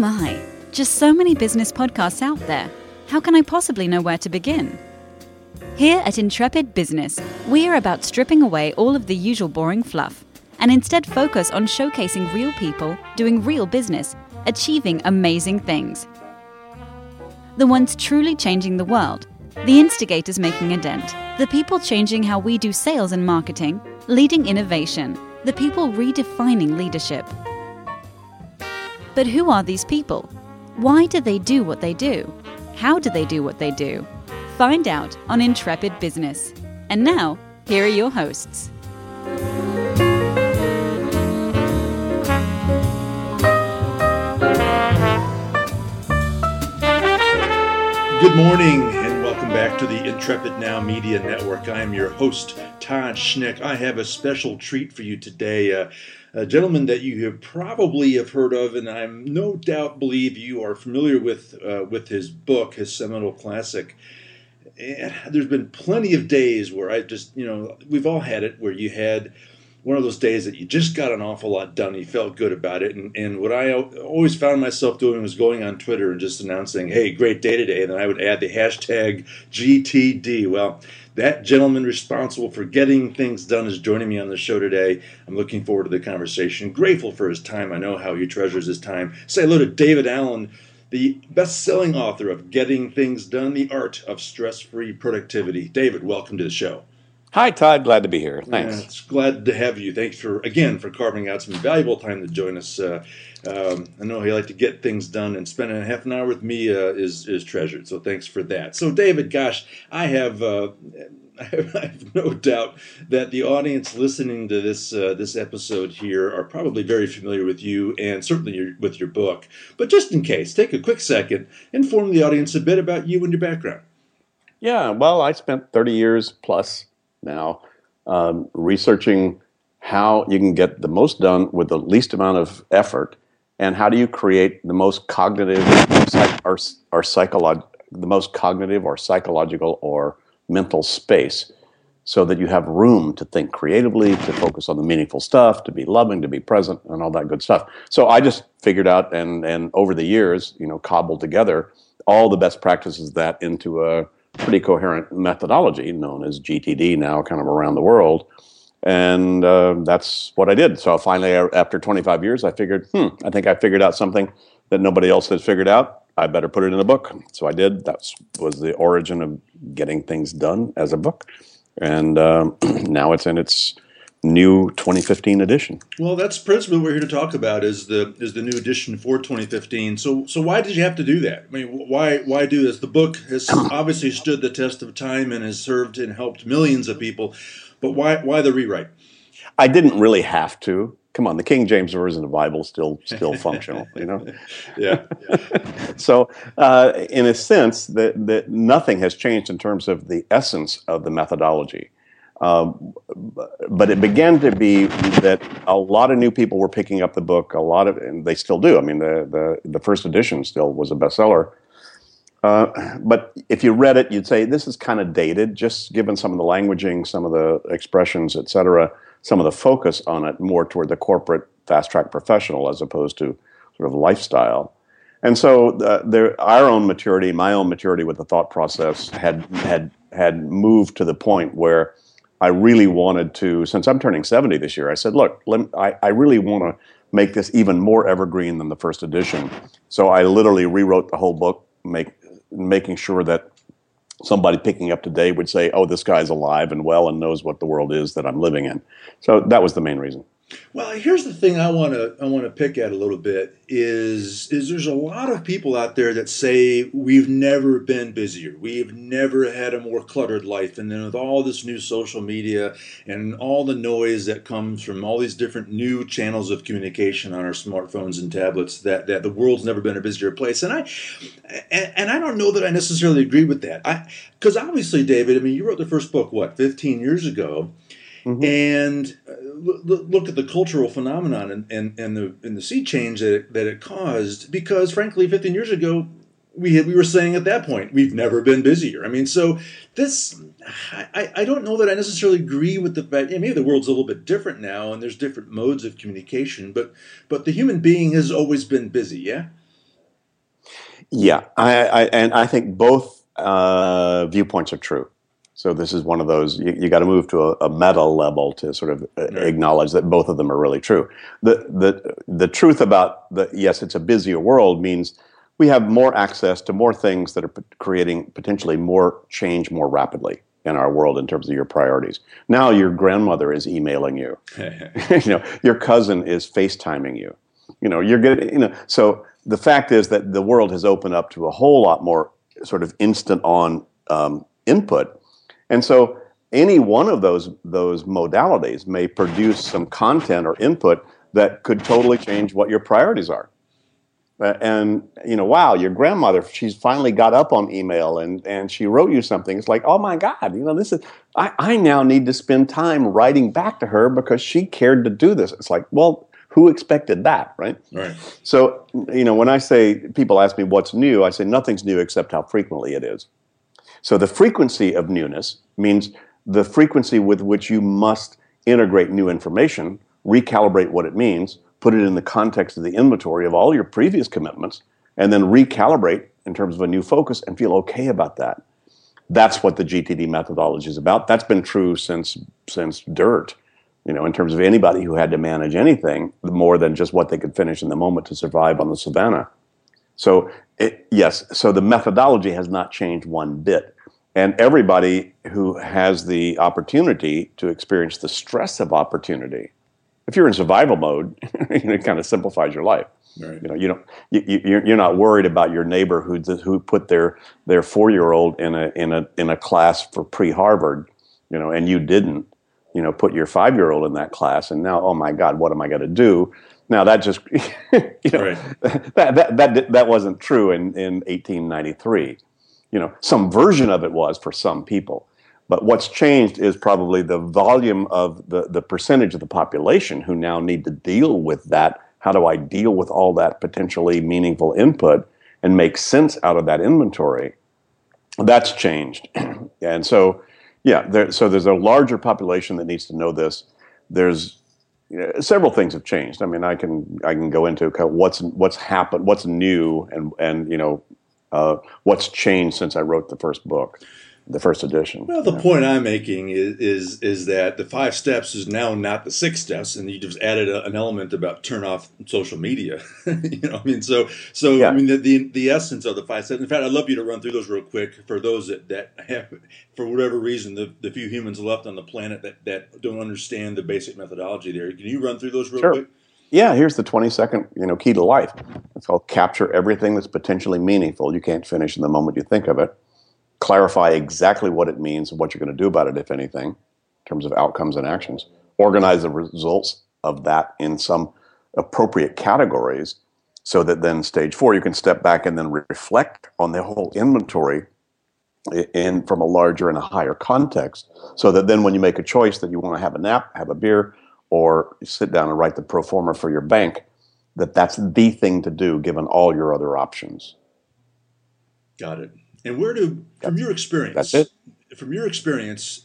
my, just so many business podcasts out there. How can I possibly know where to begin? Here at Intrepid Business, we are about stripping away all of the usual boring fluff and instead focus on showcasing real people, doing real business, achieving amazing things. The ones truly changing the world, the instigators making a dent, the people changing how we do sales and marketing, leading innovation, the people redefining leadership. But who are these people? Why do they do what they do? How do they do what they do? Find out on Intrepid Business. And now, here are your hosts. Good morning and welcome back to the Intrepid Now Media Network. I am your host, Todd Schnick. I have a special treat for you today, a gentleman that you have probably have heard of, and I no doubt believe you are familiar with his book, his seminal classic. And there's been plenty of days where I just, we've all had it, where you had one of those days that you just got an awful lot done. You felt good about it. And what I always found myself doing was going on Twitter and just announcing, hey, great day today. And then I would add the hashtag GTD. Well, that gentleman responsible for getting things done is joining me on the show today. I'm looking forward to the conversation. Grateful for his time. I know how he treasures his time. Say hello to David Allen, the best-selling author of Getting Things Done, The Art of Stress-Free Productivity. David, welcome to the show. Hi, Todd. Glad to be here. Thanks. Yeah, it's glad to have you. Thanks for carving out some valuable time to join us. I know you like to get things done, and spending a half an hour with me is treasured. So thanks for that. So David, gosh, I have no doubt that the audience listening to this episode here are probably very familiar with you and certainly with your book. But just in case, take a quick second, inform the audience a bit about you and your background. Yeah, well, I spent 30 years plus now researching how you can get the most done with the least amount of effort, and how do you create the most cognitive or psychological or mental space so that you have room to think creatively, to focus on the meaningful stuff, to be loving, to be present, and all that good stuff. So I just figured out and over the years, cobbled together all the best practices that into a pretty coherent methodology known as GTD now, kind of around the world, and that's what I did. So finally, after 25 years, I figured, I think I figured out something that nobody else had figured out. I better put it in a book. So I did. That was the origin of Getting Things Done as a book, and now it's in its new 2015 edition. Well, that's principally what we're here to talk about, is the new edition for 2015. So why did you have to do that? I mean, why do this? The book has obviously stood the test of time and has served and helped millions of people, but why the rewrite? I didn't really have to. Come on, the King James Version of the Bible still functional, Yeah. So, in a sense, that nothing has changed in terms of the essence of the methodology. But it began to be that a lot of new people were picking up the book. And they still do. I mean, the first edition still was a bestseller. But if you read it, you'd say this is kind of dated, just given some of the languaging, some of the expressions, et cetera, some of the focus on it more toward the corporate fast-track professional as opposed to sort of lifestyle. And so my own maturity with the thought process had moved to the point where I really wanted to, since I'm turning 70 this year, I said, look, I really want to make this even more evergreen than the first edition. So I literally rewrote the whole book, making sure that somebody picking up today would say, oh, this guy's alive and well and knows what the world is that I'm living in. So that was the main reason. Well, here's the thing I want to pick at a little bit is there's a lot of people out there that say we've never been busier. We've never had a more cluttered life. And then with all this new social media and all the noise that comes from all these different new channels of communication on our smartphones and tablets, that the world's never been a busier place. And I don't know that I necessarily agree with that. Because obviously, David, I mean, you wrote the first book, 15 years ago? Mm-hmm. And look at the cultural phenomenon and the sea change that it caused. Because frankly, 15 years ago, we were saying at that point we've never been busier. I mean, so this I don't know that I necessarily agree with the fact. Maybe the world's a little bit different now, and there's different modes of communication. But the human being has always been busy. Yeah. Yeah, I think both viewpoints are true. So this is one of those, you got to move to a meta level to sort of acknowledge that both of them are really true. The truth about the, yes, it's a busier world means we have more access to more things that are creating potentially more change more rapidly in our world in terms of your priorities. Now your grandmother is emailing you. Your cousin is FaceTiming you. So the fact is that the world has opened up to a whole lot more sort of instant on input. And so any one of those modalities may produce some content or input that could totally change what your priorities are. And, wow, your grandmother, she's finally got up on email and she wrote you something. It's like, oh, my God, this is, I now need to spend time writing back to her because she cared to do this. It's like, well, who expected that, right? Right. So, when I say, people ask me what's new, I say nothing's new except how frequently it is. So the frequency of newness means the frequency with which you must integrate new information, recalibrate what it means, put it in the context of the inventory of all your previous commitments, and then recalibrate in terms of a new focus and feel okay about that. That's what the GTD methodology is about. That's been true since dirt, in terms of anybody who had to manage anything more than just what they could finish in the moment to survive on the savannah. So so the methodology has not changed one bit. And everybody who has the opportunity to experience the stress of opportunity, if you're in survival mode, it kind of simplifies your life. Right. You're not worried about your neighbor who put their 4-year-old in a class for pre-Harvard, and you didn't, put your 5-year-old in that class, and now, oh my God, what am I going to do? Now that just, right. that wasn't true in 1893. Some version of it was for some people, but what's changed is probably the volume of the percentage of the population who now need to deal with that. How do I deal with all that potentially meaningful input and make sense out of that inventory? That's changed, and so there's a larger population that needs to know this. Several things have changed. I mean, I can go into what's happened, what's new, and what's changed since I wrote the first book, the first edition. Well, the point I'm making is that the 5 steps is now not the 6 steps, and you just added an element about turn off social media. I mean the essence of the 5 steps. In fact, I'd love you to run through those real quick for those that have, for whatever reason, the few humans left on the planet that don't understand the basic methodology there. Can you run through those real quick? Yeah, here's the 22nd, key to life. It's called capture everything that's potentially meaningful. You can't finish in the moment you think of it. Clarify exactly what it means and what you're going to do about it, if anything, in terms of outcomes and actions. Organize the results of that in some appropriate categories so that then stage 4, you can step back and then reflect on the whole inventory from a larger and a higher context so that then when you make a choice that you want to have a nap, have a beer, or sit down and write the pro forma for your bank, that's the thing to do given all your other options. Got it. And from your experience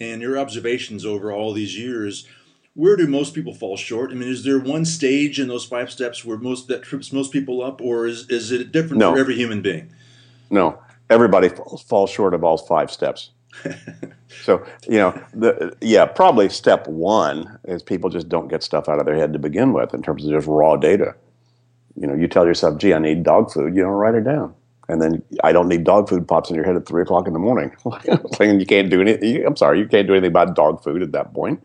and your observations over all these years, where do most people fall short? I mean, is there one stage in those 5 steps where that trips most people up, or is it different for every human being? No, everybody falls short of all 5 steps. So, probably step 1 is people just don't get stuff out of their head to begin with in terms of just raw data. You tell yourself, gee, I need dog food. You don't write it down. And then I don't need dog food pops in your head at 3 o'clock in the morning. And you can't do anything. I'm sorry, you can't do anything about dog food at that point.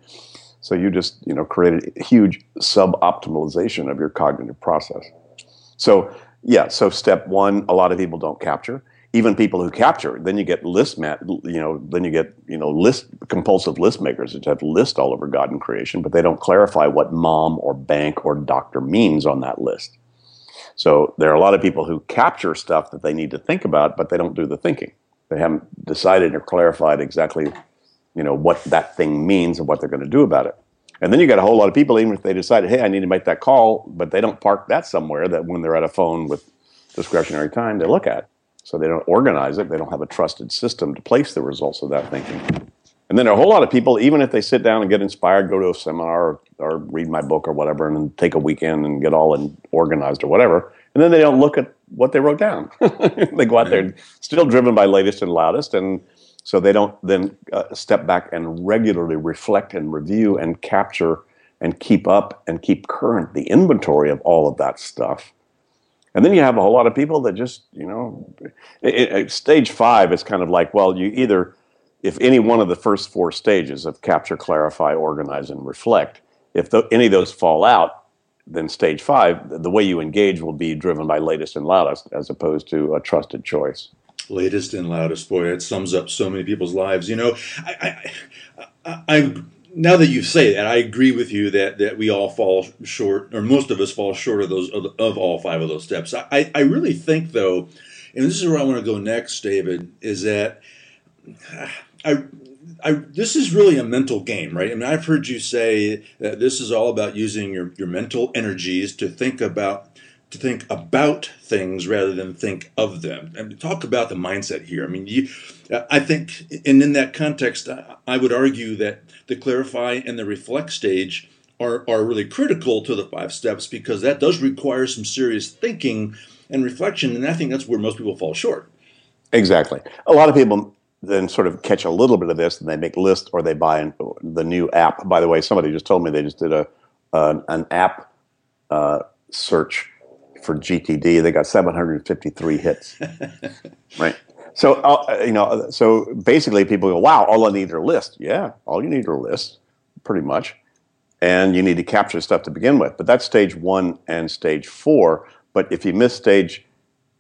So you just, created a huge sub-optimalization of your cognitive process. So step 1, a lot of people don't capture. Even people who capture, then you get compulsive list makers which have lists all over God and creation, but they don't clarify what mom or bank or doctor means on that list. So there are a lot of people who capture stuff that they need to think about, but they don't do the thinking. They haven't decided or clarified exactly, what that thing means and what they're going to do about it. And then you got a whole lot of people, even if they decided, hey, I need to make that call, but they don't park that somewhere that when they're at a phone with discretionary time, they look at. So they don't organize it. They don't have a trusted system to place the results of that thinking. And then there are a whole lot of people, even if they sit down and get inspired, go to a seminar or read my book or whatever, and then take a weekend and get all organized or whatever, and And then they don't look at what they wrote down. They go out there still driven by latest and loudest, and so they don't then step back and regularly reflect and review and capture and keep up and keep current the inventory of all of that stuff. And then you have a whole lot of people that just, you know, stage 5 is kind of like, well, you either, if any one of the first 4 stages of capture, clarify, organize, and reflect, if any of those fall out, then stage 5, the way you engage will be driven by latest and loudest as opposed to a trusted choice. Latest and loudest, boy, it sums up so many people's lives. You know, I now that you say that, I agree with you that we all fall short, or most of us fall short of those of all 5 of those steps. I really think, though, and this is where I want to go next, David, is that this is really a mental game, right? I mean, I've heard you say that this is all about using your mental energies to think about things rather than think of them. I mean, talk about the mindset here. I mean, I think, and in that context, I would argue that the clarify and the reflect stage are really critical to the 5 steps, because that does require some serious thinking and reflection, and I think that's where most people fall short. Exactly. A lot of people then sort of catch a little bit of this, and they make lists, or they buy the new app. By the way, somebody just told me they just did an app search for GTD. They got 753 hits, right? So so basically, people go, "Wow, all I need are lists." Yeah, all you need are lists, pretty much, and you need to capture stuff to begin with. But that's stage 1 and stage 4. But if you miss stage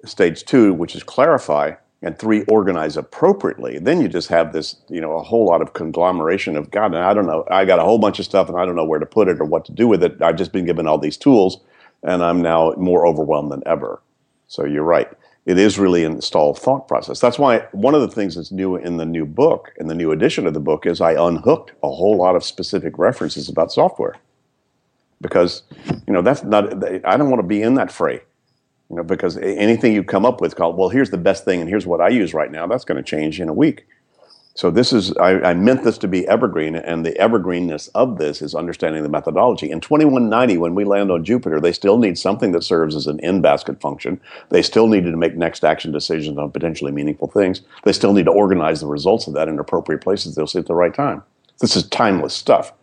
2, which is clarify, and 3, organize appropriately, then you just have this, you know, a whole lot of conglomeration of, God, I don't know, I got a whole bunch of stuff and I don't know where to put it or what to do with it. I've just been given all these tools and I'm now more overwhelmed than ever. So you're right. It is really an installed thought process. That's why one of the things that's new in the new book, in the new edition of the book, is I unhooked a whole lot of specific references about software. Because, you know, that's not, I don't want to be in that fray. You know, because anything you come up with called, well, here's the best thing and here's what I use right now, that's going to change in a week. So this is, I meant this to be evergreen, and the evergreenness of this is understanding the methodology. In 2190, when we land on Jupiter, they still need something that serves as an in-basket function. They still needed to make next action decisions on potentially meaningful things. They still need to organize the results of that in appropriate places they'll see at the right time. This is timeless stuff.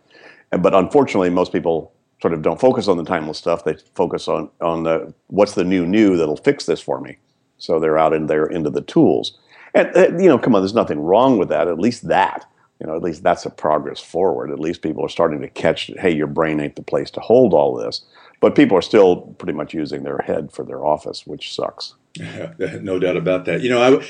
But unfortunately, most people sort of don't focus on the timeless stuff. They focus on the what's the new that'll fix this for me. So they're out in there into the tools. And, you know, come on, there's nothing wrong with that. At least that, you know, at least that's a progress forward. At least people are starting to catch, hey, your brain ain't the place to hold all this. But people are still pretty much using their head for their office, which sucks. No doubt about that. You know,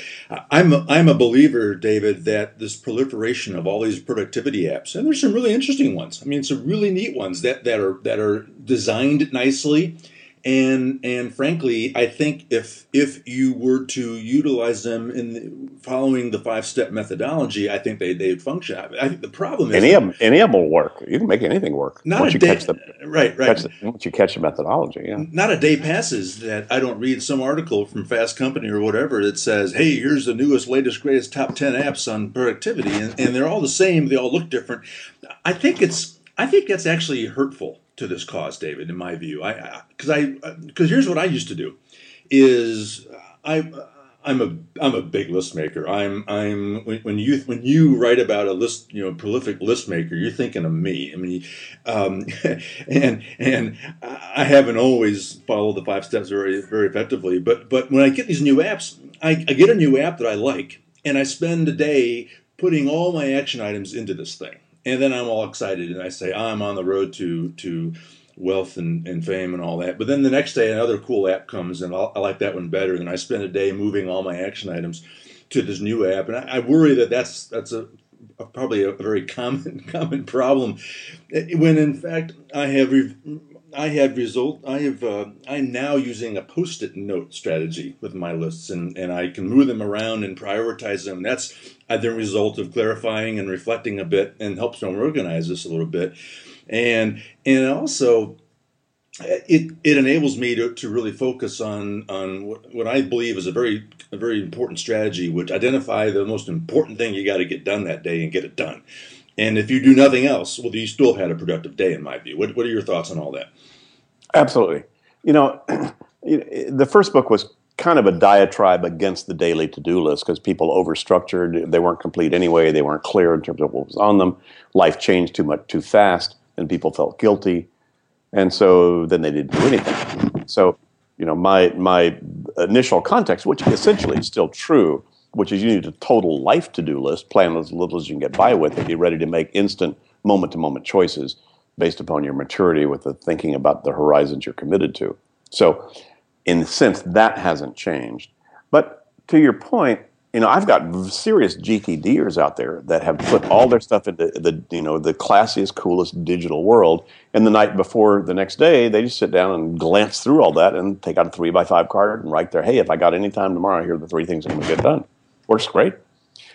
I'm a believer, David, that this proliferation of all these productivity apps, and there's some really interesting ones. I mean, some really neat ones that are designed nicely, and frankly, I think if you were to utilize them following the 5-step methodology, I think they'd function. I think the problem is any of them will work. You can make anything work. Once you catch the methodology, yeah. Not a day passes that I don't read some article from Fast Company or whatever that says, "Hey, here's the newest, latest, greatest top 10 apps on productivity," and they're all the same. They all look different. I think that's actually hurtful to this cause, David, in my view. Because here's what I used to do, is I'm a big list maker. When you write about a list, you know, prolific list maker, you're thinking of me. I mean, and I haven't always followed the 5 steps very, very effectively. But when I get these new apps, I get a new app that I like, and I spend a day putting all my action items into this thing. And then I'm all excited and I say, I'm on the road to wealth and fame and all that. But then the next day, another cool app comes and I like that one better. And I spend a day moving all my action items to this new app. And I worry that that's probably a very common problem. When in fact, I'm now using a Post-it note strategy with my lists, and I can move them around and prioritize them. That's the result of clarifying and reflecting a bit, and helps me organize this a little bit. And also, it enables me to really focus on what I believe is a very important strategy, which identify the most important thing you got to get done that day and get it done. And if you do nothing else, well, you still had a productive day, in my view. What are your thoughts on all that? Absolutely. You know, The first book was kind of a diatribe against the daily to-do list because people overstructured. They weren't complete anyway. They weren't clear in terms of what was on them. Life changed too fast, and people felt guilty. And so then they didn't do anything. So, you know, my initial context, which essentially is still true, which is you need a total life to-do list, plan as little as you can get by with, and be ready to make instant, moment-to-moment choices based upon your maturity with the thinking about the horizons you're committed to. So, in a sense, that hasn't changed. But to your point, you know, I've got serious GTDers out there that have put all their stuff into the, you know, the classiest, coolest digital world, and the night before the next day, they just sit down and glance through all that and take out a 3x5 card and write there, hey, if I got any time tomorrow, here are the 3 things I'm going to get done. Works great.